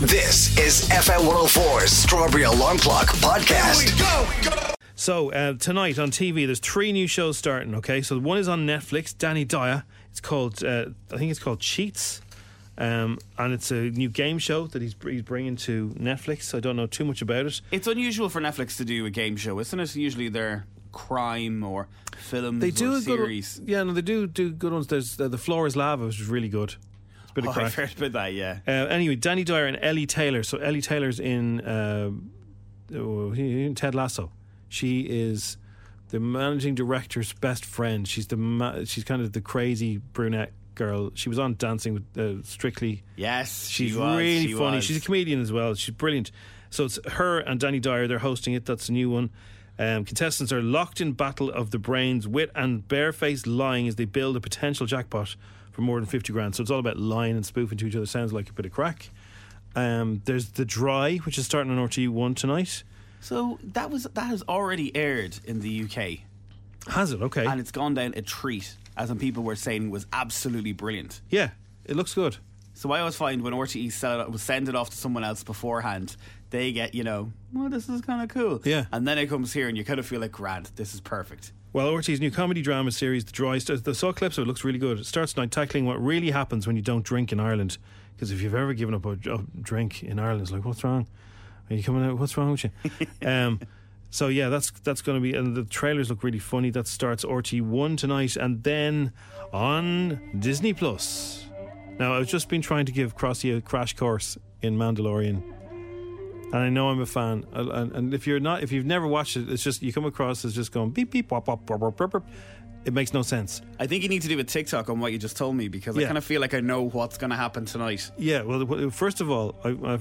This is FM 104's Strawberry Alarm Clock podcast. Here we go. So tonight on TV, there's three new shows starting, okay? So one is on Netflix, Danny Dyer. It's called, I think it's called Cheats. And it's a new game show that he's bringing to Netflix. I don't know too much about it. It's unusual for Netflix to do a game show, isn't it? Usually they're crime or films or series. They do good ones. There's The Floor is Lava, which is really good. It's a bit of crap. I've heard about that, yeah. Anyway, Danny Dyer and Ellie Taylor. So Ellie Taylor's in Ted Lasso. She is the managing director's best friend. She's kind of the crazy brunette girl. She was on Dancing with Strictly. Yes, she's really funny. She's a comedian as well. She's brilliant. So it's her and Danny Dyer. They're hosting it. That's a new one. Contestants are locked in battle of the brains, wit and barefaced lying as they build a potential jackpot for more than 50 grand. So it's all about lying and spoofing to each other. Sounds like a bit of crack. There's The Dry, which is starting on RTE1 tonight. So that has already aired in the UK. Has it? Okay. And it's gone down a treat, as some people were saying, was absolutely brilliant. Yeah, it looks good. So I always find when RTE send it off to someone else beforehand, they get, this is kind of cool. Yeah. And then it comes here and you kind of feel like, grand, this is perfect. Well, RTE's new comedy drama series, The Dry, the saw clips, so it looks really good. It starts tonight, tackling what really happens when you don't drink in Ireland. Because if you've ever given up a drink in Ireland, it's like, what's wrong? Are you coming out? What's wrong with you? So yeah, that's going to be, and the trailers look really funny. That starts RT1 tonight, and then on Disney Plus. Now I've just been trying to give Crossy a crash course in Mandalorian, and I know I'm a fan. And if you've never watched it, it's just you come across as just going beep beep wop wop wop wop wop. It makes no sense. I think you need to do a TikTok on what you just told me, because I kind of feel like I know what's going to happen tonight. Yeah, well, first of all,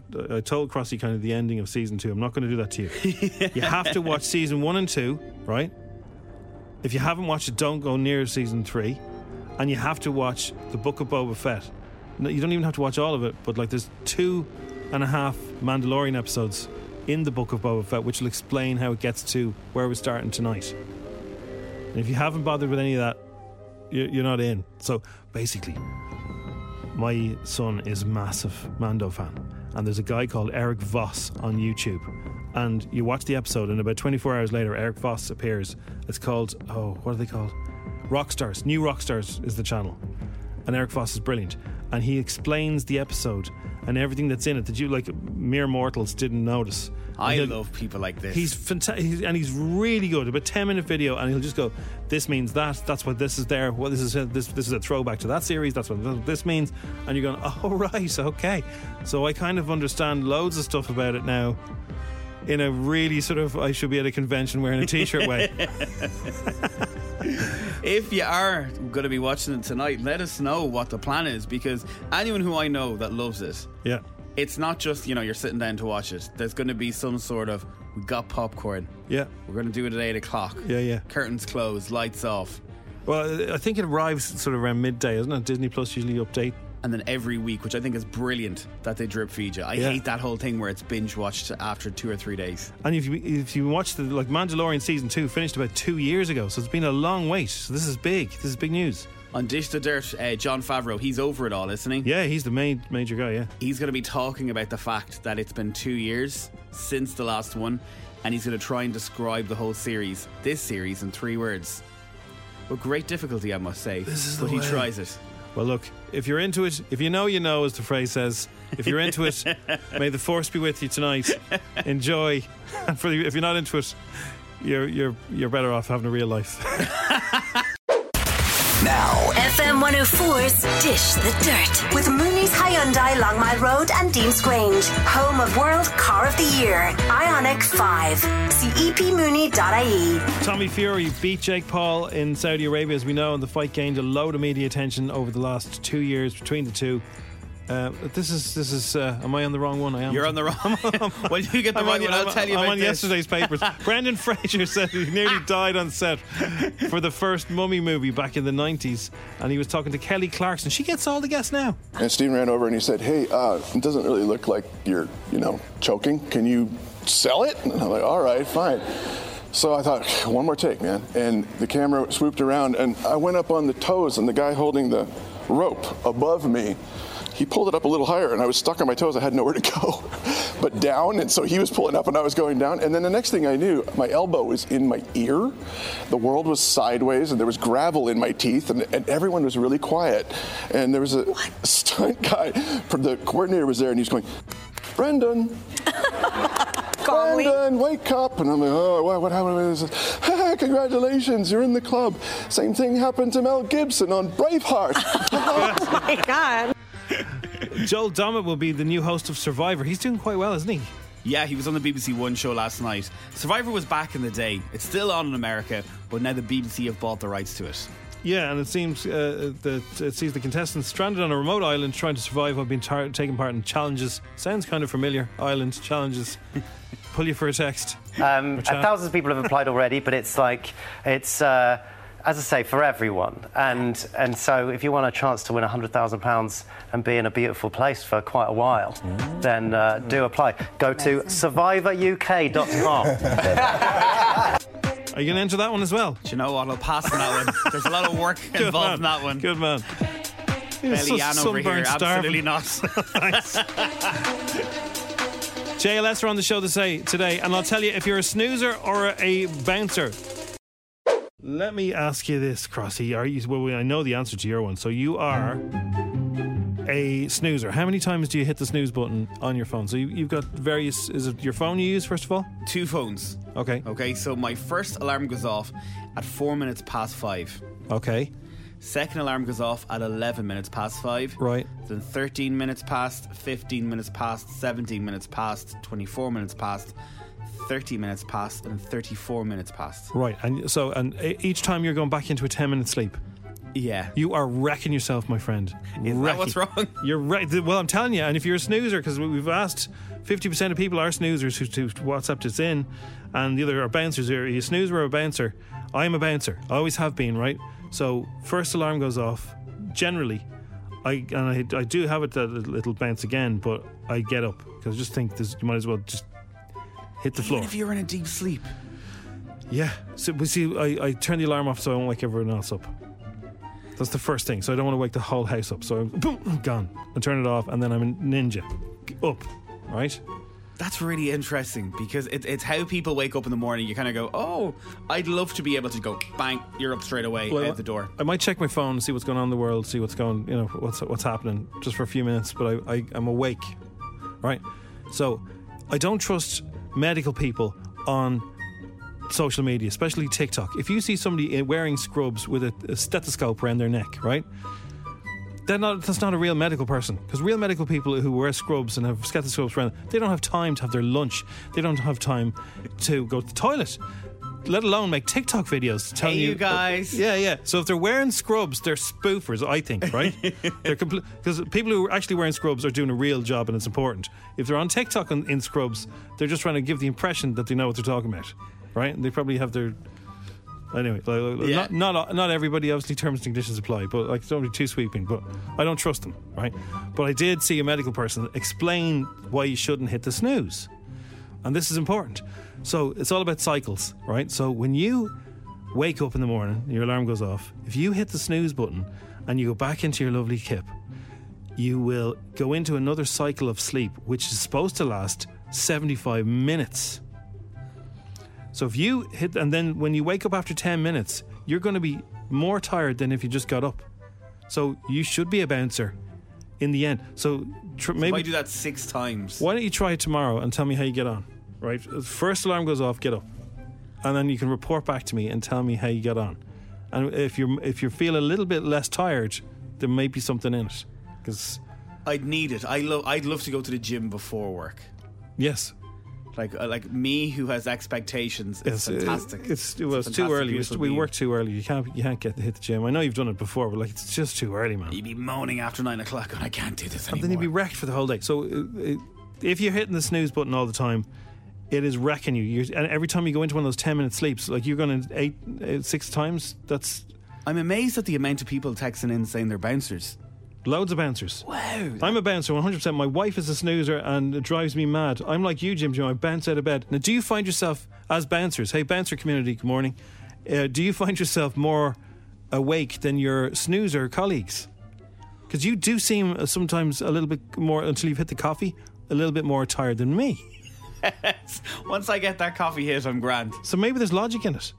I told Crossy kind of the ending of season 2. I'm not going to do that to you. You have to watch season 1 and 2, right? If you haven't watched it, don't go near season 3. And you have to watch The Book of Boba Fett. No, you don't even have to watch all of it, but like there's 2.5 Mandalorian episodes in The Book of Boba Fett, which will explain how it gets to where we're starting tonight. And if you haven't bothered with any of that, you're not in. So basically, my son is a massive Mando fan, and there's a guy called Eric Voss on YouTube, and you watch the episode and about 24 hours later Eric Voss appears. It's called, what are they called? Rockstars. New Rockstars is the channel, and Eric Voss is brilliant, and he explains the episode and everything that's in it that you, like, mere mortals didn't notice. I love people like this. He's fantastic, and he's really good. About 10-minute video, and he'll just go, this means that, that's what this is there, well, this is a throwback to that series, that's what this means, and you're going, oh right, okay. So I kind of understand loads of stuff about it now in a really sort of, I should be at a convention wearing a t-shirt way. If you are going to be watching it tonight, let us know what the plan is, because anyone who I know that loves it, yeah, it's not just, you're sitting down to watch it. There's going to be some sort of, we got popcorn. Yeah. We're going to do it at 8 o'clock. Yeah. Curtains closed, lights off. Well, I think it arrives sort of around midday, isn't it? Disney Plus usually update. And then every week, which I think is brilliant, that they drip feed you. I hate that whole thing where it's binge watched after 2 or 3 days. And if you watch the, like, Mandalorian season 2 finished about 2 years ago, so it's been a long wait. So this is big. This is big news. On Dish the Dirt, John Favreau, he's over it all, isn't he? Yeah, he's the major guy, yeah. He's going to be talking about the fact that it's been 2 years since the last one, and he's going to try and describe the whole series, this series, in 3 words. with great difficulty, I must say. But he tries it. Well, look, if you're into it, if you know, you know, as the phrase says. If you're into it, may the force be with you tonight. Enjoy. And for, if you're not into it, you're better off having a real life. Now, FM 104's Dish the Dirt with Mooney's Hyundai, Long Mile Road and Dean's Grange, home of World Car of the Year, Ioniq 5, CEPmooney.ie. Tommy Fury beat Jake Paul in Saudi Arabia, as we know, and the fight gained a load of media attention over the last 2 years between the two. Am I on the wrong one? I am. You're on the wrong one. When you get the right one, I'll tell you about this. I'm on yesterday's papers. Brendan Fraser said he nearly died on set for the first Mummy movie back in the 90s, and he was talking to Kelly Clarkson. She gets all the guests now. And Steve ran over and he said, hey, it doesn't really look like you're, choking. Can you sell it? And I'm like, all right, fine. So I thought, one more take, man. And the camera swooped around, and I went up on the toes, and the guy holding the rope above me, he pulled it up a little higher, and I was stuck on my toes. I had nowhere to go but down, and so he was pulling up and I was going down, and then the next thing I knew, my elbow was in my ear, the world was sideways, and there was gravel in my teeth, and everyone was really quiet, and there was a stunt guy from the coordinator was there, and he was going, Brendan, Brendan, wake up. And I'm like, oh, what happened? Congratulations, you're in the club. Same thing happened to Mel Gibson on Braveheart. Oh my God. Joel Dommett will be the new host of Survivor. He's doing quite well, isn't he? Yeah, he was on the BBC One show last night. Survivor was back in the day. It's still on in America, but now the BBC have bought the rights to it. Yeah, and it seems that it sees the contestants stranded on a remote island trying to survive while being taking part in challenges. Sounds kind of familiar. Island challenges. Pull you for a text. Thousands of people have applied already, but it's as I say, for everyone. And so if you want a chance to win £100,000 and be in a beautiful place for quite a while, then do apply. Go to survivoruk.com. Are you going to enter that one as well? Do you know what? I'll pass on that one. There's a lot of work involved in that one. Good man. Bellianne over here. Absolutely not. JLS are on the show today, and I'll tell you, if you're a snoozer or a bouncer... Let me ask you this, Crossy. I know the answer to your one. So you are a snoozer. How many times do you hit the snooze button on your phone? So you've got various... Is it your phone you use, first of all? 2 phones. Okay, so my first alarm goes off at 5:04. Okay. Second alarm goes off at 5:11. Right. Then 13 minutes past, 15 minutes past, 17 minutes past, 24 minutes past... 30 minutes past and 34 minutes past. Right, and each time you're going back into a 10 minute sleep. Yeah. You are wrecking yourself, my friend. Is that what's wrong? You're right. Well, I'm telling you, and if you're a snoozer, because we've asked 50% of people are snoozers who WhatsApped us in, and the other are bouncers. Are you a snoozer or a bouncer? I'm a bouncer. I always have been, right? So, first alarm goes off. Generally, I do have it that it'll bounce again, but I get up because I just think you might as well just hit the floor. Even if you're in a deep sleep. Yeah. So we see, I turn the alarm off so I won't wake everyone else up. That's the first thing. So I don't want to wake the whole house up. So I'm gone. I turn it off, and then I'm a ninja. Up. Right? That's really interesting, because it's how people wake up in the morning. You kind of go, oh, I'd love to be able to go, bang, you're up straight away, out the door. I might check my phone, see what's going on in the world, see what's going, what's happening, just for a few minutes. But I'm awake. Right? So I don't trust medical people on social media, especially TikTok. If you see somebody wearing scrubs with a stethoscope around their neck, right, that's not a real medical person, because real medical people who wear scrubs and have stethoscopes around, they don't have time to have their lunch, they don't have time to go to the toilet, let alone make TikTok videos telling you guys. Yeah. So if they're wearing scrubs, they're spoofers, I think, right? They're because people who are actually wearing scrubs are doing a real job, and it's important. If they're on TikTok in scrubs, they're just trying to give the impression that they know what they're talking about, right? And they probably have their... Anyway, not everybody, obviously terms and conditions apply, but don't be too sweeping, but I don't trust them, right? But I did see a medical person explain why you shouldn't hit the snooze. And this is important. So it's all about cycles, right? So when you wake up in the morning, your alarm goes off, if you hit the snooze button and you go back into your lovely kip, you will go into another cycle of sleep, which is supposed to last 75 minutes. So if you hit, and then when you wake up after 10 minutes, you're going to be more tired than if you just got up. So you should be a bouncer in the end. So maybe why do that 6 times? Why don't you try it tomorrow and tell me how you get on? Right, first alarm goes off, get up, and then you can report back to me and tell me how you got on. And if you feel a little bit less tired, there may be something in it. Because I'd need it. I'd love to go to the gym before work. Yes. Like me who has expectations. It's fantastic. It's too early. We work too early. You can't hit the gym. I know you've done it before, but it's just too early, man. You'd be moaning after 9 o'clock, and I can't do this anymore. And then you'd be wrecked for the whole day. So if you're hitting the snooze button all the time, it is wrecking you. And every time you go into one of those 10-minute sleeps, like you're going to 6 times. I'm amazed at the amount of people texting in saying they're bouncers. Loads of bouncers. Wow. I'm a bouncer, 100%. My wife is a snoozer and it drives me mad. I'm like you, Jim. I bounce out of bed. Now, do you find yourself, as bouncers, hey, bouncer community, good morning, do you find yourself more awake than your snoozer colleagues? Because you do seem sometimes a little bit more, until you've hit the coffee, a little bit more tired than me. Once I get that coffee hit, I'm grand. So maybe there's logic in it.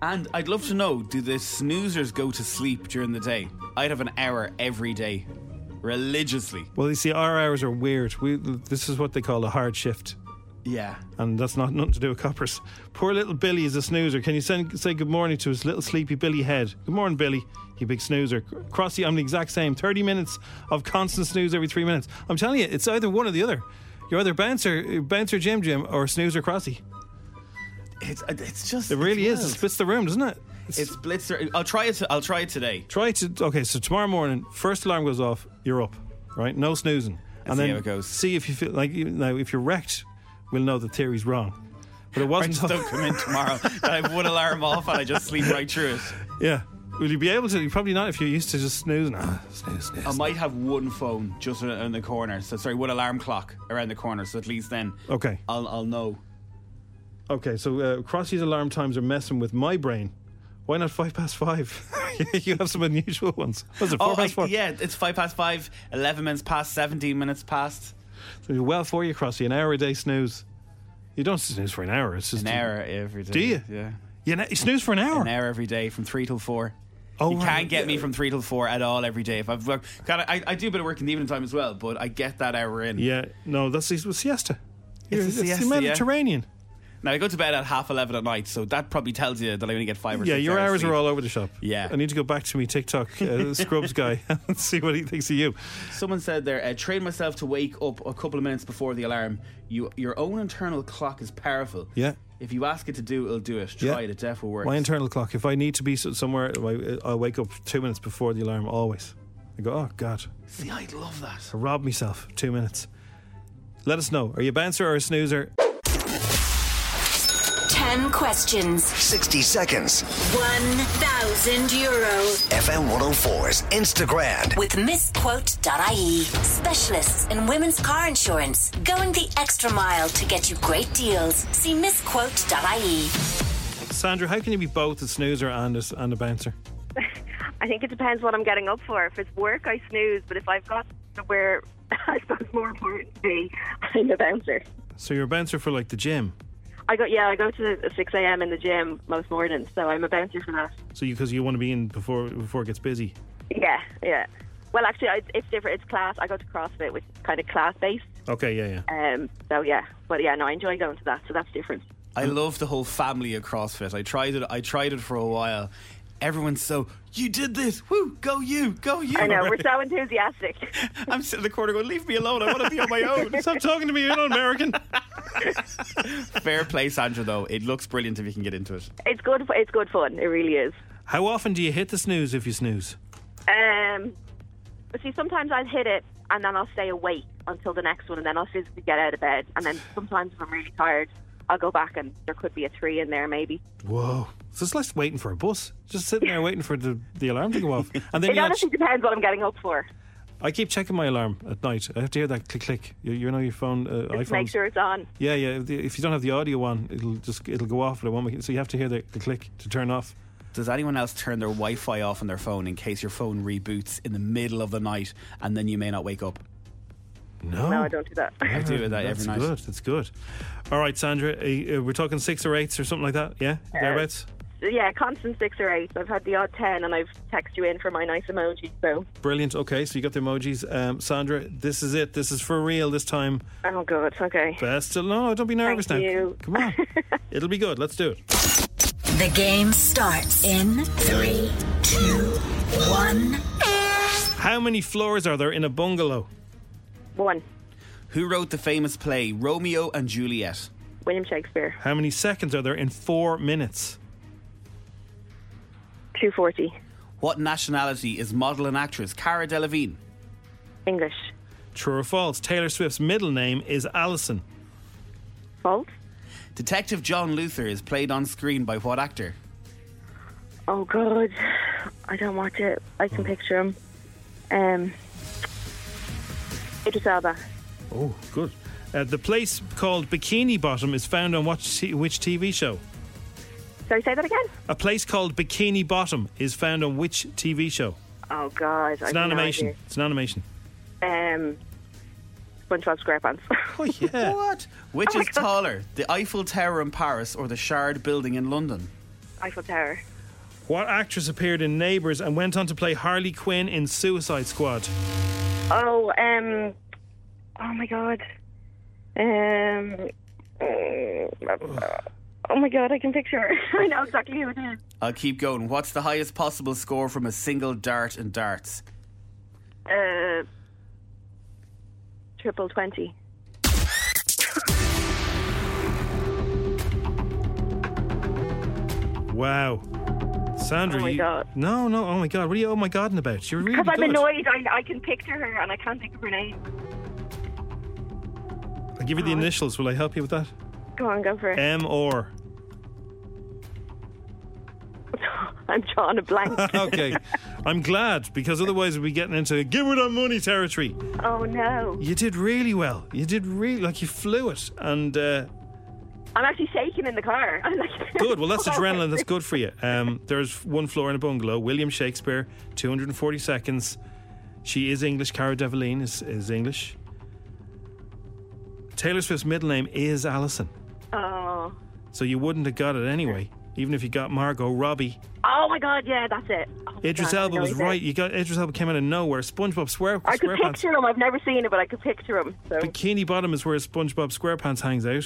And I'd love to know, do the snoozers go to sleep during the day? I'd have an hour every day, religiously. Well, you see, our hours are weird. This is what they call a hard shift. Yeah. And that's not nothing to do with coppers. Poor little Billy is a snoozer. Can you say good morning to his little sleepy Billy head? Good morning, Billy, you big snoozer. Crossy, I'm the exact same. 30 minutes of constant snooze every 3 minutes. I'm telling you, it's either one or the other. You're either bouncer Jim, or snoozer Crossy. It's just... It really is. It splits the room, doesn't it? It splits the... I'll try it today. Try it... Okay, so tomorrow morning, first alarm goes off, you're up, right? No snoozing. And then see how it goes. See if you feel... like now, if you're wrecked, we'll know the theory's wrong. But it wasn't... Don't come in tomorrow. I have one alarm off and I just sleep right through it. Yeah. Will you be able to? Probably not if you're used to just snoozing. Snooze. I might have one phone just around the corner. So, sorry, one alarm clock around the corner. So at least then... Okay. I'll know... Okay, so Crossy's alarm times are messing with my brain. Why not 5 past 5? You have some unusual ones. Was it 4 past 4? Yeah, it's 5 past 5, 11 minutes past, 17 minutes past. So well for you, Crossy, an hour a day snooze. You don't snooze for an hour. It's just an hour every day. Do you? Yeah. You snooze for an hour? An hour every day from 3 till 4. Oh, you can't get me from 3 till 4 at all every day. If I've worked, I do a bit of work in the evening time as well, but I get that hour in. Yeah, no, that's a siesta. It's a siesta, the Mediterranean. Yeah. Now, I go to bed at 11:30 at night, so that probably tells you that I only get 5 or 6 hours. Yeah, your hours are all over the shop. Yeah. I need to go back to me TikTok Scrubs guy and see what he thinks of you. Someone said there, train myself to wake up a couple of minutes before the alarm. Your own internal clock is powerful. Yeah. If you ask it to do, it'll do it. Try it, it definitely works. My internal clock, if I need to be somewhere, I'll wake up 2 minutes before the alarm, always. I go, oh, God. See, I'd love that. I rob myself 2 minutes. Let us know. Are you a bouncer or a snoozer? 10 questions, 60 seconds, €1,000. FM 104's Instagram with MissQuote.ie. Specialists in women's car insurance, going the extra mile to get you great deals. See MissQuote.ie. Sandra, how can you be both a snoozer and a bouncer? I think it depends what I'm getting up for. If it's work, I snooze, but if I've got somewhere, I suppose more important to be, I'm a bouncer. So you're a bouncer for like the gym? I go to 6 a.m. in the gym most mornings, so I'm a bouncer for that. So because you want to be in before it gets busy? Yeah. Well, actually, it's different. It's class. I go to CrossFit, which is kind of class-based. Okay, yeah. So, yeah. But, yeah, no, I enjoy going to that, so that's different. I love the whole family of CrossFit. I tried it for a while. Everyone's so, you did this, woo, go you. I know, we're so enthusiastic. I'm sitting in the corner going, leave me alone, I want to be on my own. Stop talking to me, you're not American. Fair play, Sandra, though. It looks brilliant if you can get into it. It's good fun, it really is. How often do you hit the snooze if you snooze? See, sometimes I'll hit it and then I'll stay awake until the next one and then I'll physically get out of bed. And then sometimes if I'm really tired, I'll go back and there could be a 3 in there maybe. Whoa. So it's like waiting for a bus. Just sitting there waiting for the alarm to go off. And then it honestly depends what I'm getting up for. I keep checking my alarm at night. I have to hear that click, click. You know your phone, iPhone. Make sure it's on. Yeah. If you don't have the audio on, it'll go off. But it won't make it. So you have to hear the click to turn off. Does anyone else turn their Wi-Fi off on their phone in case your phone reboots in the middle of the night and then you may not wake up? No, I don't do that. I do that every night. That's good. All right, Sandra, we're talking 6 or 8s or something like that, yeah? Thereabouts? yeah, constant 6 or 8. I've had the odd 10, and I've texted you in for my nice emoji. So brilliant. Okay, so you got the emojis. Sandra, this is it. This is for real this time. Oh, good. Okay. Best of luck. No, don't be nervous. Thank now. You. Come on. It'll be good. Let's do it. The game starts in 3, 2, 1. How many floors are there in a bungalow? 1. Who wrote the famous play Romeo and Juliet? William Shakespeare. How many seconds are there in 4 minutes? 240. What nationality is model and actress Cara Delevingne? English. True or false? Taylor Swift's middle name is Alison. False. Detective John Luther is played on screen by what actor? Oh God, I don't watch it. I can picture him. Idris Elba. Oh, good. The place called Bikini Bottom is found on which TV show? Sorry, say that again? A place called Bikini Bottom is found on which TV show? Oh, God. It's an animation. SpongeBob SquarePants. Oh, yeah. What? Which is taller, the Eiffel Tower in Paris or the Shard Building in London? Eiffel Tower. What actress appeared in Neighbours and went on to play Harley Quinn in Suicide Squad? Oh, my God. Oh my God, I can picture her. I know exactly who it is. I'll keep going. What's the highest possible score from a single dart in darts? Triple 20. Wow. Sandra, oh my God. No, oh my God. What are you oh my God about? Because really I'm annoyed. I can picture her and I can't think of her name. I'll give you the initials. Will I help you with that? Go on, go for it. M or? I'm drawing a blank. Okay. I'm glad, because otherwise we'd be getting into give it on money territory. Oh, no. You did really well. You did really, like, you flew it. And I'm actually shaking in the car. I'm like, good. Well, that's adrenaline. That's good for you. There's one floor in a bungalow. William Shakespeare, 240 seconds. She is English. Cara Delevingne is English. Taylor Swift's middle name is Alison. Oh. So you wouldn't have got it anyway, even if you got Margot Robbie. Oh my God, yeah, that's it. Oh Idris Elba was right. You got Idris Elba came out of nowhere. SpongeBob SquarePants. I could picture him. I've never seen it, but I could picture him. So. Bikini Bottom is where SpongeBob SquarePants hangs out.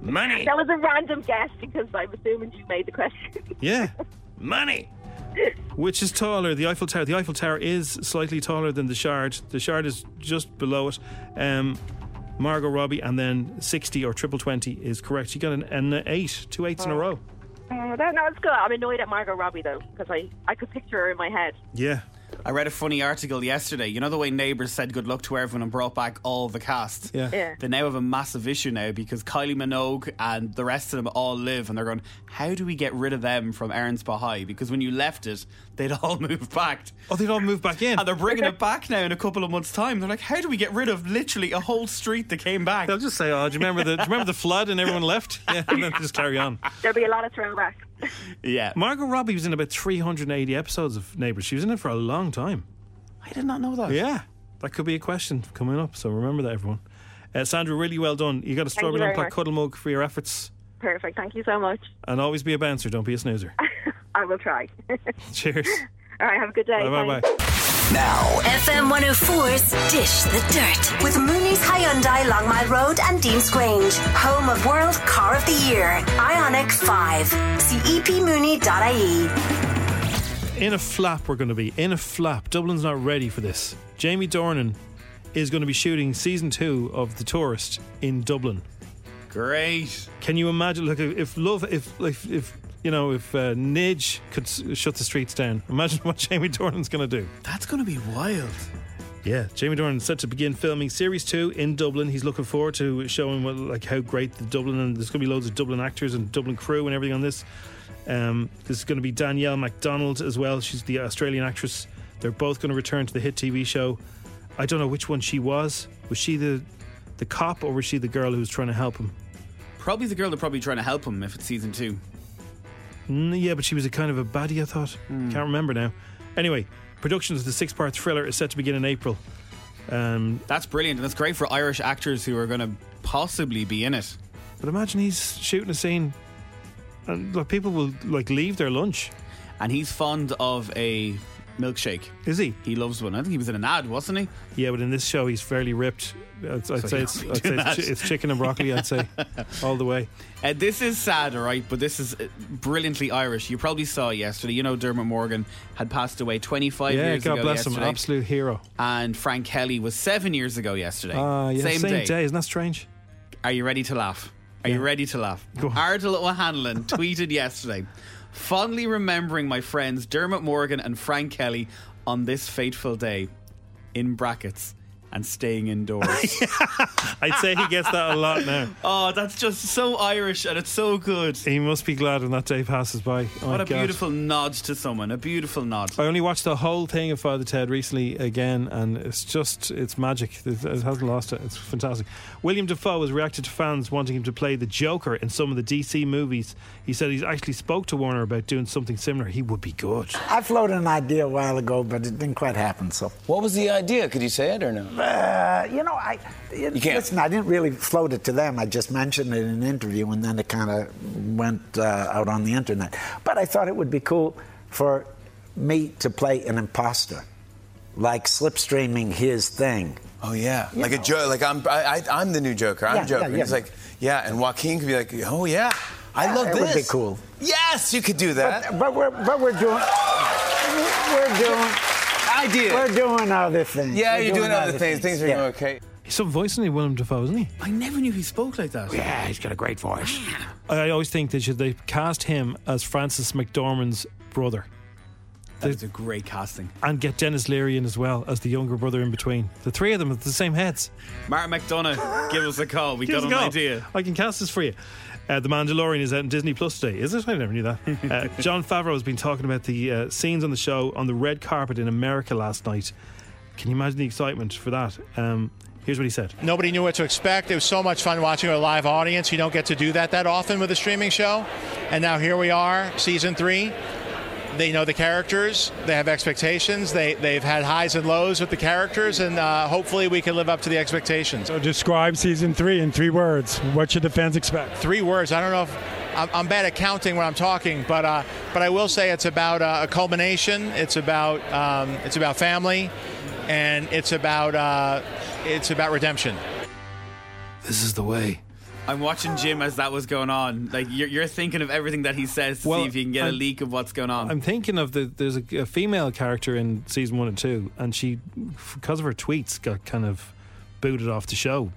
Money. That was a random guess because I'm assuming you made the question. Yeah. Money. Which is taller, the Eiffel Tower? The Eiffel Tower is slightly taller than the Shard. The Shard is just below it. Margot Robbie, and then 60 or triple 20 is correct. You got an 8, 2 8s in a row. No, it's good. I'm annoyed at Margot Robbie though, because I could picture her in my head. Yeah. I read a funny article yesterday. You know the way Neighbours said good luck to everyone and brought back all the cast? Yeah. They now have a massive issue now because Kylie Minogue and the rest of them all live, and they're going, how do we get rid of them from Arnspa High? Because when you left it, they'd all moved back. Oh, they'd all moved back in. And they're bringing it back now in a couple of months' time. They're like, how do we get rid of literally a whole street that came back? They'll just say, oh, do you remember the flood and everyone left? Yeah, and then just carry on. There'll be a lot of throwbacks. Yeah. Margot Robbie was in about 380 episodes of Neighbours. She was in it for a long time. I did not know that. Yeah. That could be a question coming up, so remember that, everyone. Sandra, really well done. You got a strawberry alarm clock cuddle mug for your efforts. Perfect. Thank you so much. And always be a bouncer, don't be a snoozer. I will try. Cheers. Alright, have a good day. Bye. Now FM 104's Dish the Dirt with Mooney's Hyundai Long Mile Road and Dean's Grange, home of World Car of the Year Ioniq 5. CEPmooney.ie. In a flap we're going to be. In a flap. Dublin's not ready for this. Jamie Dornan is going to be shooting season 2 of The Tourist in Dublin. Great. Can you imagine? Look, if you know, if Nige could shut the streets down, imagine what Jamie Dornan's going to do. That's going to be wild. Yeah, Jamie Dornan's set to begin filming Series 2 in Dublin. He's looking forward to showing how great the Dublin, and there's going to be loads of Dublin actors and Dublin crew and everything on this. This is going to be Danielle MacDonald as well. She's the Australian actress. They're both going to return to the hit TV show. I don't know which one she was. Was she the cop or was she the girl who was trying to help him? Probably the girl that's probably trying to help him if it's Season 2. Yeah, but she was a kind of a baddie, I thought. Can't remember now. Anyway, production of the 6-part thriller is set to begin in April. That's brilliant, and that's great for Irish actors who are going to possibly be in it. But imagine he's shooting a scene And like, people will like leave their lunch. And he's fond of a milkshake. Is he? He loves one. I think he was in an ad, wasn't he? Yeah, but in this show he's fairly ripped. I'd say it's chicken and broccoli, I'd say, all the way. This is sad, all right, but this is brilliantly Irish. You probably saw yesterday, you know, Dermot Morgan had passed away 25 years ago. Yeah, God bless him, absolute hero. And Frank Kelly was 7 years ago yesterday. Same day, isn't that strange? Are you ready to laugh? Are you ready to laugh? Ardal O'Hanlon tweeted yesterday, fondly remembering my friends Dermot Morgan and Frank Kelly on this fateful day, in brackets, and staying indoors. I'd say he gets that a lot now. Oh, that's just so Irish, and it's so good. He must be glad when that day passes by. What a beautiful nod to someone. A beautiful nod. I only watched the whole thing of Father Ted recently again, and it's just, it's magic. It hasn't lost it. It's fantastic. Willem Dafoe has reacted to fans wanting him to play the Joker in some of the DC movies. He said he's actually spoke to Warner about doing something similar. He would be good. I floated an idea a while ago, but it didn't quite happen. So, what was the idea? Could you say it or no? I didn't really float it to them. I just mentioned it in an interview, and then it kind of went out on the internet. But I thought it would be cool for me to play an imposter, like slipstreaming his thing. Oh yeah, like a joke. Like I'm the new Joker. I'm Joker. Yeah, yeah. It's like and Joaquin could be like, oh yeah, I love this. It would be cool. Yes, you could do that. But we're doing idea. We're doing other things. Yeah, you're doing other things. Things are going okay. He's some voice, isn't he, Willem Dafoe, isn't he? I never knew he spoke like that. Yeah, he's got a great voice. Yeah. I always think they cast him as Francis McDormand's brother. That's a great casting. And get Dennis Leary in as well as the younger brother in between. The three of them have the same heads. Martin McDonagh, give us a call. We got an idea. I can cast this for you. The Mandalorian is out on Disney Plus today, is it? I never knew that. John Favreau has been talking about the scenes on the show on the red carpet in America last night. Can you imagine the excitement for that? Here's what he said. Nobody knew what to expect. It was so much fun watching a live audience. You don't get to do that often with a streaming show. And now here we are, season 3. They know the characters. They have expectations. They've had highs and lows with the characters, and hopefully we can live up to the expectations. So describe season 3 in 3 words. What should the fans expect? 3 words. I don't know if I'm bad at counting when I'm talking, but I will say it's about a culmination. It's about family, and it's about redemption. This is the way. I'm watching Jim as that was going on. Like you're thinking of everything that he says to see if you can get a leak of what's going on. I'm thinking of there's a female character in season 1 and 2, and she, because of her tweets, got kind of booted off the show.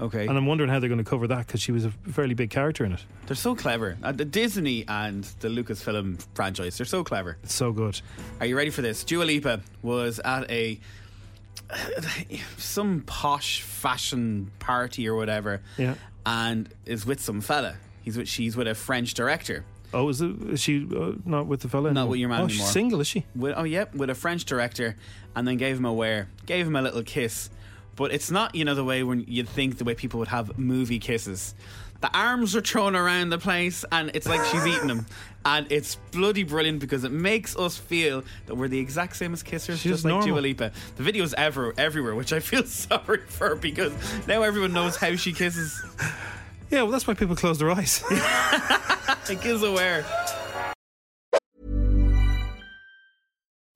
Okay. And I'm wondering how they're going to cover that, because she was a fairly big character in it. They're so clever. The Disney and the Lucasfilm franchise, they're so clever. It's so good. Are you ready for this? Dua Lipa was at some posh fashion party or whatever. Yeah. And is with some fella. She's with a French director. Oh, is she not with the fella anymore? Not with your man anymore. She's single, is she? With a French director. And then gave him a little kiss. But it's not, you know, the way when you'd think the way people would have movie kisses. The arms are thrown around the place, and it's like she's eating them. And it's bloody brilliant, because it makes us feel that we're the exact same as kissers, just like Dua Lipa. The video's everywhere, which I feel sorry for, because now everyone knows how she kisses. Yeah, well, that's why people close their eyes. It is aware.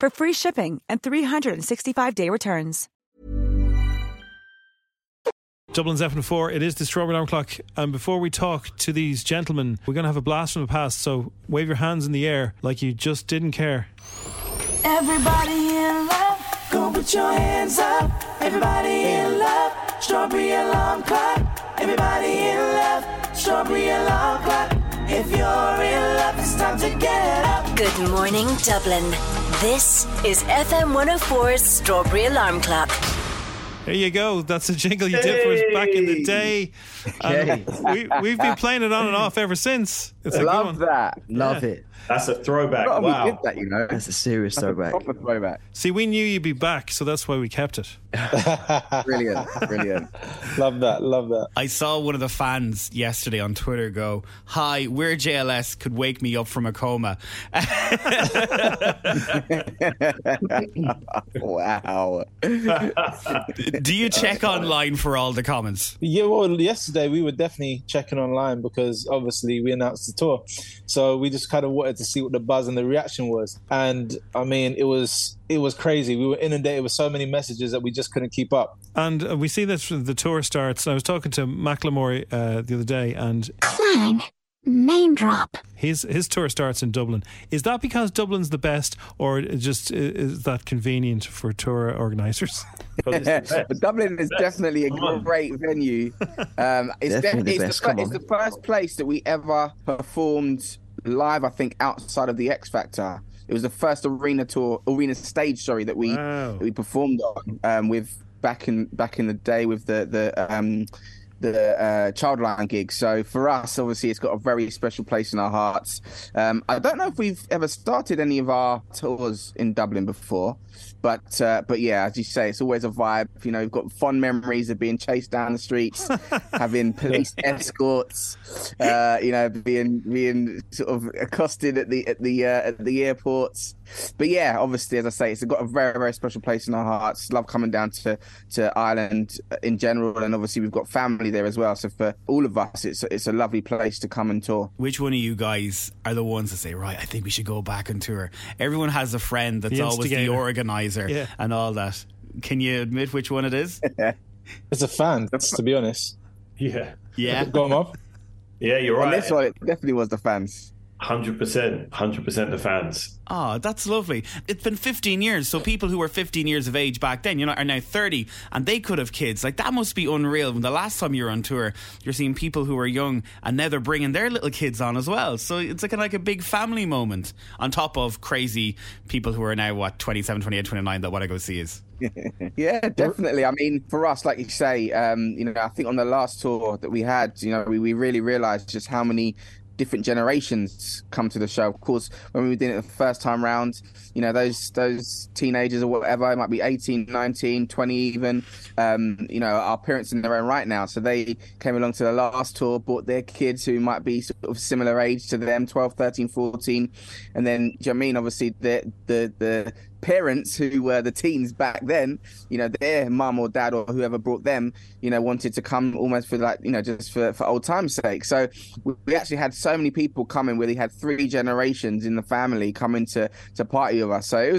for free shipping and 365-day returns. Dublin's FM4, it is the Strawberry Alarm Clock. And before we talk to these gentlemen, we're going to have a blast from the past, so wave your hands in the air like you just didn't care. Everybody in love, go put your hands up. Everybody in love, Strawberry Alarm Clock. Everybody in love, Strawberry Alarm Clock. If you're in love, it's time to get up. Good morning, Dublin. This is FM 104's Strawberry Alarm Clock. There you go. That's a jingle you did for us back in the day. We've been playing it on and off ever since. It's a love good one. That. Love it. That's a throwback. Wow. We did that, you know. That's a serious throwback. Proper throwback. See, we knew you'd be back, so that's why we kept it. Brilliant. Brilliant. Love that. Love that. I saw one of the fans yesterday on Twitter go, "Hi, we're JLS. Could wake me up from a coma." Wow. Do you check online for all the comments? Yeah, well, yesterday we were definitely checking online because obviously we announced the tour. So we just kind of wanted to see what the buzz and the reaction was. And I mean, it was crazy. We were inundated with so many messages that we just couldn't keep up. And we see this from the tour starts. I was talking to Macklemore the other day and... Clang! Name drop. His tour starts in Dublin. Is that because Dublin's the best, or just is that convenient for tour organisers? But Dublin is definitely a great venue. It's the first place that we ever performed live, I think, outside of the X Factor. It was the first arena stage that we performed on with back in the day with the Childline gig. So for us, obviously, it's got a very special place in our hearts. I don't know if we've ever started any of our tours in Dublin before, but yeah, as you say, it's always a vibe. You know, we've got fond memories of being chased down the streets, having police escorts, you know, being sort of accosted at the airports. But yeah, obviously, as I say, it's got a very, very special place in our hearts. Love coming down to Ireland in general, and obviously we've got family there as well. So for all of us, it's a lovely place to come and tour. Which one of you guys are the ones that say, right, I think we should go back on tour? Everyone has a friend that's always the organizer and all that. Can you admit which one it is? It's a fan, to be honest. Yeah. Going up. Yeah, you're right. This one, it definitely was the fans. 100% the fans. Oh, that's lovely. It's been 15 years, so people who were 15 years of age back then, you know, are now 30, and they could have kids. Like, that must be unreal. When the last time you were on tour, you're seeing people who are young, and now they're bringing their little kids on as well. So it's like a big family moment, on top of crazy people who are now, 27, 28, 29, that want to go see us. Yeah, definitely. I mean, for us, like you say, you know, I think on the last tour that we had, you know, we really realised just how many different generations come to the show. Of course, when we did it the first time round, you know, those teenagers or whatever, it might be 18, 19, 20 even, you know, are parents in their own right now. So they came along to the last tour, brought their kids who might be sort of similar age to them, 12, 13, 14. And then, do you know what I mean? Obviously, the parents who were the teens back then, you know, their mum or dad or whoever brought them, you know, wanted to come almost for, like, you know, just for old time's sake. So we actually had so many people coming, where they had three generations in the family coming to party with us. So it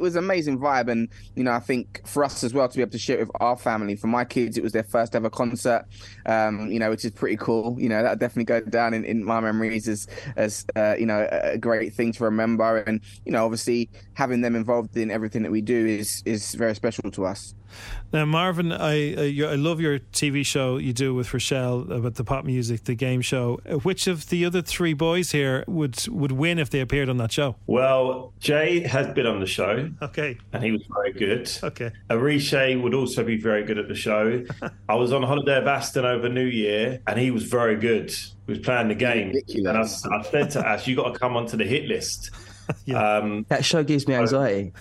was an amazing vibe. And, you know, I think for us as well, to be able to share it with our family. For my kids, it was their first ever concert, you know, which is pretty cool. You know, that'll definitely go down in my memories as you know, a great thing to remember. And, you know, obviously having them involved in everything that we do is very special to us. Now, Marvin, I love your TV show you do with Rochelle about the pop music, the game show. Which of the other three boys here would win if they appeared on that show? Well, Jay has been on the show. Okay. And he was very good. Okay. Arisha would also be very good at the show. I was on holiday at Aston over New Year, and he was very good. He was playing the game. Ridiculous. And I said to Ash, you got to come onto the hit list. Yeah. That show gives me anxiety.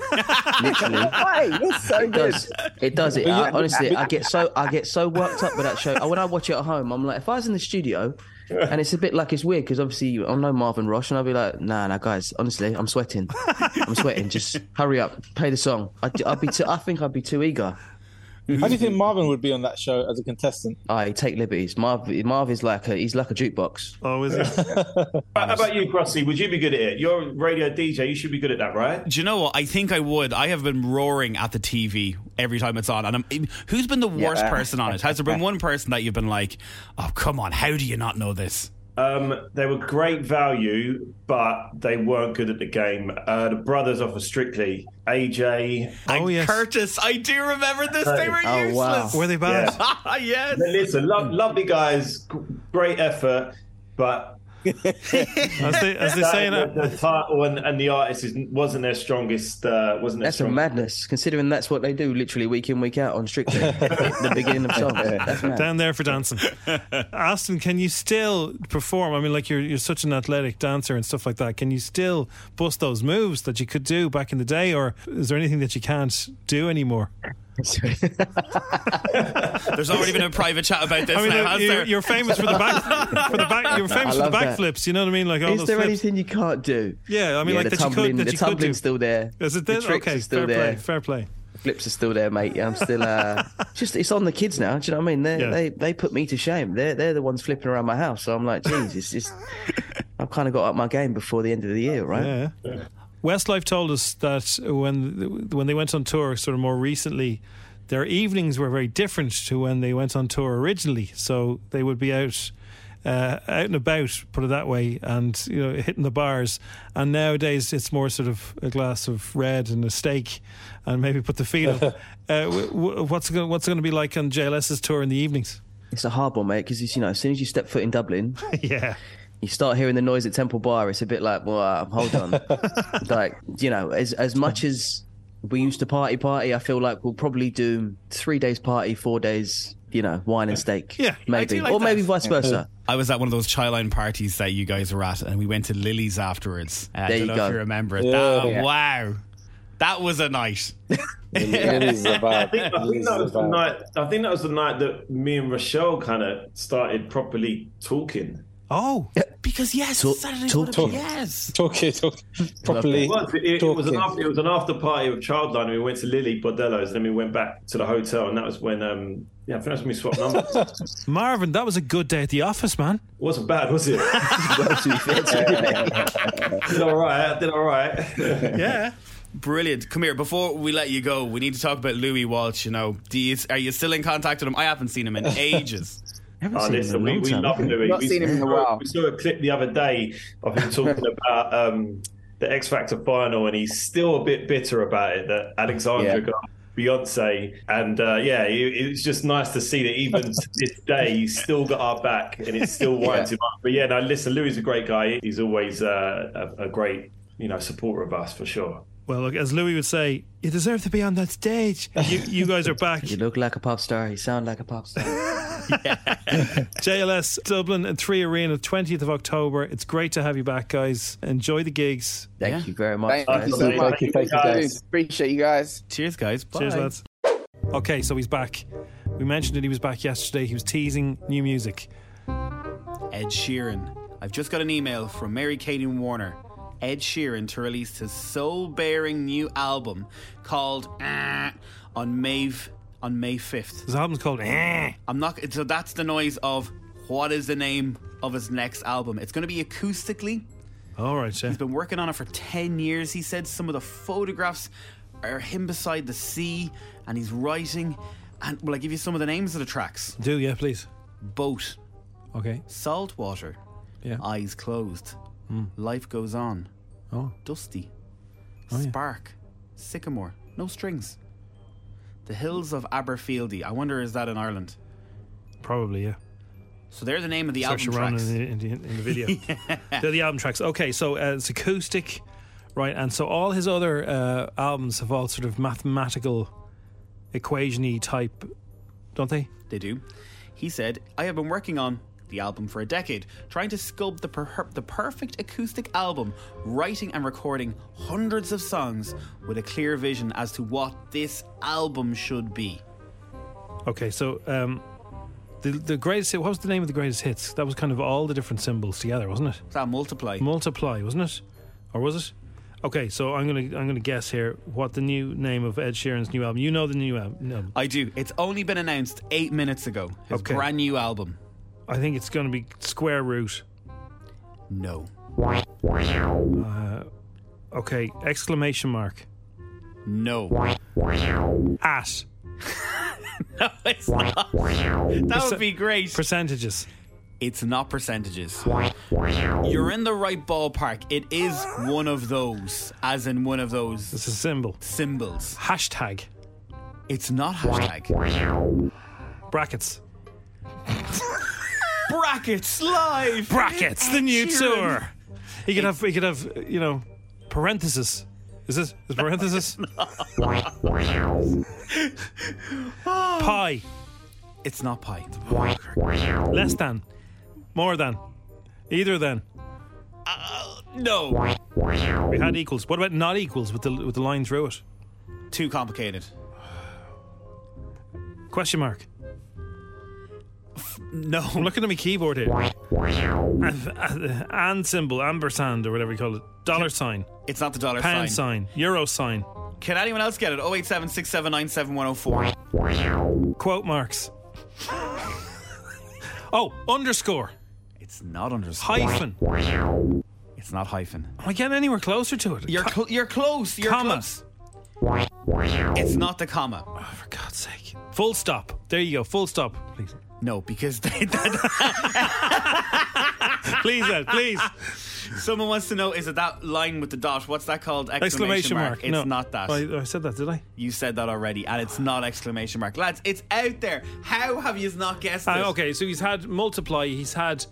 Literally. Why? You're so good. It does. Honestly, I get so worked up with that show. When I watch it at home, I'm like, if I was in the studio And it's a bit like, it's weird because obviously I'm no Marvin Rosh, and I'll be like, nah, guys, honestly, I'm sweating. Just hurry up, play the song. I think I'd be too eager. How do you think Marvin would be on that show as a contestant? I take liberties. Marv is he's like a jukebox. Oh, is he? How about you, Crossy? Would you be good at it? You're a radio DJ. You should be good at that, right? Do you know what? I think I would. I have been roaring at the TV every time it's on. And who's been the worst person on it? Has there been one person that you've been like, oh, come on, how do you not know this? They were great value, but they weren't good at the game. The brothers off of Strictly, AJ and Curtis. I do remember this. They were useless. Wow. Were they bad? Yes. Yes. Listen, lovely guys, great effort, but... as they say, the title and the artist wasn't their strongest. That's madness, considering that's what they do literally week in, week out on Strictly. The beginning of songs. Down there for dancing. Aston, can you still perform? I mean, like you're such an athletic dancer and stuff like that. Can you still bust those moves that you could do back in the day, or is there anything that you can't do anymore? There's already been a private chat about this. You're famous for the back. You're famous for the backflips. You know what I mean? Like, all is those there flips. Anything you can't do? Yeah, I mean, like the tumbling. The tumbling's still there. Is it there? The tricks are still there. Fair play. Flips are still there, mate. I'm still it's on the kids now. Do you know what I mean? They put me to shame. They're the ones flipping around my house. So I'm like, geez, it's just I've kind of got up my game before the end of the year, right? Yeah. Westlife told us that when they went on tour sort of more recently, their evenings were very different to when they went on tour originally. So they would be out and about, put it that way, and hitting the bars. And nowadays it's more sort of a glass of red and a steak and maybe put the feet up. What's it going to be like on JLS's tour in the evenings? It's a hard one, mate, because as soon as you step foot in Dublin... yeah. You start hearing the noise at Temple Bar. It's a bit like, well, hold on. As much as we used to party, I feel like we'll probably do 3 days party, 4 days, wine and steak. Yeah, maybe. Like or that. Maybe vice versa. I was at one of those Childline parties that you guys were at, and we went to Lily's afterwards. I don't know if you remember it. Yeah. Wow. That was a night. I think that was the night that me and Rochelle kind of started properly talking. Oh, because Saturday, properly. It was an after party with Childline, and we went to Lily Bordello's, and then we went back to the hotel, and that was when I think that's when we swapped numbers. Marvin, that was a good day at the office, man. It wasn't bad, was it? I did all right. Yeah. Brilliant. Come here. Before we let you go, we need to talk about Louis Walsh. Are you still in contact with him? I haven't seen him in ages. We love Louis. We saw a clip the other day of him talking about the X Factor final, and he's still a bit bitter about it that Alexandra got Beyonce, and it's just nice to see that even to this day he's still got our back, and it still winds him up. But listen, Louis is a great guy. He's always a great supporter of us for sure. Well, look, as Louis would say, you deserve to be on that stage. You guys are back. You look like a pop star. You sound like a pop star. JLS Dublin and 3 Arena, 20th of October. It's great to have you back, guys. Enjoy the gigs. Thank you very much. Thank you, guys. Appreciate you guys. Cheers, guys. Bye. Cheers, lads. Okay, so he's back. We mentioned that he was back yesterday. He was teasing new music. Ed Sheeran. I've just got an email from Mary-Kate and Warner. Ed Sheeran to release his soul-bearing new album called on May 5th. His album's called I'm not. So that's the noise of what is the name of his next album. It's going to be acoustically. All right, yeah. He's been working on it for 10 years, he said. Some of the photographs are him beside the sea, and he's writing. And will I give you some of the names of the tracks? Do, yeah, please. Boat. Okay. Saltwater. Yeah. Eyes Closed. Life Goes On. Oh. Dusty. Oh, Spark. Yeah. Sycamore. No Strings. The Hills of Aberfeldy. I wonder, is that in Ireland? Probably, yeah. So they're the name of the album tracks. In the video. Yeah. They're the album tracks. Okay, so it's acoustic, right? And so all his other albums have all sort of mathematical, equation-y type, don't they? They do. He said, I have been working on the album for a decade, trying to sculpt the perfect acoustic album, writing and recording hundreds of songs with a clear vision as to what this album should be. Okay, so The greatest hit, what was the name of the greatest hits? That was kind of all the different symbols together, wasn't it? Was that Multiply? Multiply, wasn't it? Or was it? Okay, so I'm gonna guess here what the new name of Ed Sheeran's new album. You know the new album? No. I do. It's only been announced 8 minutes ago. His brand new album. I think it's going to be Square Root. No. Okay, exclamation mark. No. At. No, it's not. That would be great. Percentages. It's not percentages. You're in the right ballpark. It is one of those. As in one of those. It's a symbol. Symbols. Hashtag. It's not hashtag. Brackets. Brackets live. Brackets, the new tour. He could have, you know, parentheses. Is parentheses? Pie. It's not pie. Less than. More than. Either than. No. We had equals. What about not equals with the line through it? Too complicated. Question mark. No. I'm looking at my keyboard here. And symbol, ampersand, or whatever you call it. Dollar sign. It's not the dollar sign. Pound sign. Euro sign. Can anyone else get it? 087 679 7104. Quote marks. Oh, underscore. It's not underscore. Hyphen. It's not hyphen. Am I getting anywhere closer to it? You're close. You're comma. Close. It's not the comma. Oh, for God's sake. Full stop. There you go. Full stop. Please. No, because please, Ed, please. Someone wants to know, is it that line with the dot? What's that called? Exclamation mark. It's not that. I said that, did I? You said that already, and it's not exclamation mark. Lads, it's out there. How have you not guessed it? Okay, so he's had multiply, he's had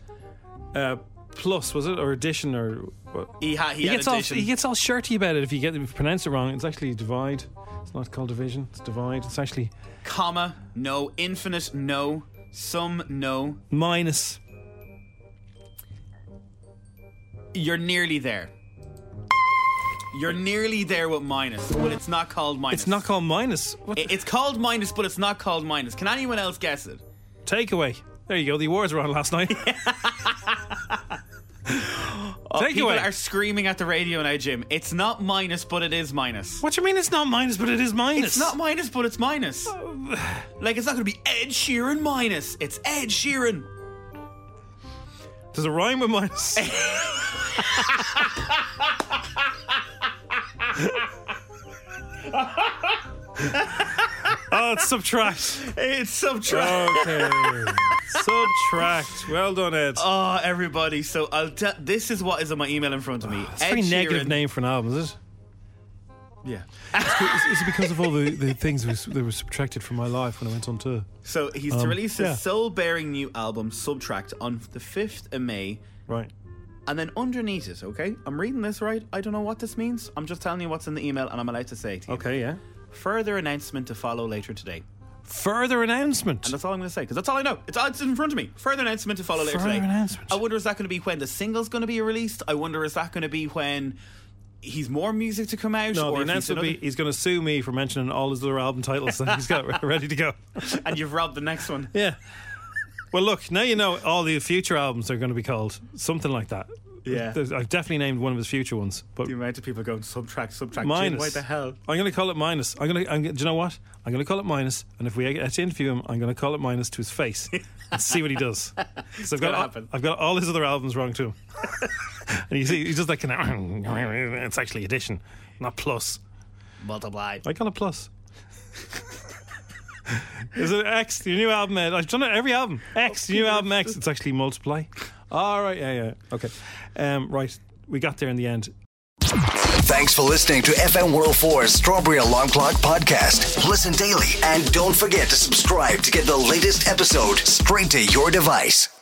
plus, was it? Or addition, or what? He had addition. He gets all shirty about it if you pronounce it wrong. It's actually divide. It's not called division, it's divide. It's actually... Comma, no. Infinite, no. Sum, no. Minus. You're nearly there. You're nearly there with minus, but it's not called minus. It's not called minus. It's called minus, but it's not called minus. Can anyone else guess it? Takeaway. There you go. The awards were on last night. Takeaway. People are screaming at the radio now, Jim. It's not minus, but it is minus. What do you mean it's not minus, but it is minus? It's not minus, but it's minus. Like, it's not going to be Ed Sheeran minus. It's Ed Sheeran. Does it rhyme with minus? Oh, it's subtract. It's subtract. Okay. Subtract. Well done, Ed. Oh, everybody. So this is what is on my email in front of me. It's a very negative name for an album, is it? Yeah. It's because of all the things that were subtracted from my life when I went on tour. So he's to release his soul-bearing new album, Subtract, on the 5th of May. Right. And then underneath it, okay? I'm reading this right. I don't know what this means. I'm just telling you what's in the email and I'm allowed to say it to you. Okay, yeah. Further announcement to follow later today. Further announcement? And that's all I'm going to say, because that's all I know. It's in front of me. Further announcement to follow later today. Further announcement. I wonder, is that going to be when the single's going to be released? I wonder, is that going to be when... He's more music to come out. No, the announcement will be he's going to sue me for mentioning all his little album titles that he's got ready to go. And you've robbed the next one. Yeah. Well, look, now you know all the future albums are going to be called something like that. Yeah. I've definitely named one of his future ones. But the amount of people going subtract. Minus. Why the hell? I'm going to call it minus. Do you know what? I'm going to call it minus. And if we get to interview him, I'm going to call it minus to his face and see what he does. So I've got all his other albums wrong to him. And you see, he's just like, it's actually addition, not plus. Multiply. I call it plus. Is it X, your new album, Ed? I've done it every album. X, your new album, X. It's actually multiply. All right, yeah. Okay. Right, we got there in the end. Thanks for listening to FM World 4's Strawberry Alarm Clock podcast. Listen daily and don't forget to subscribe to get the latest episode straight to your device.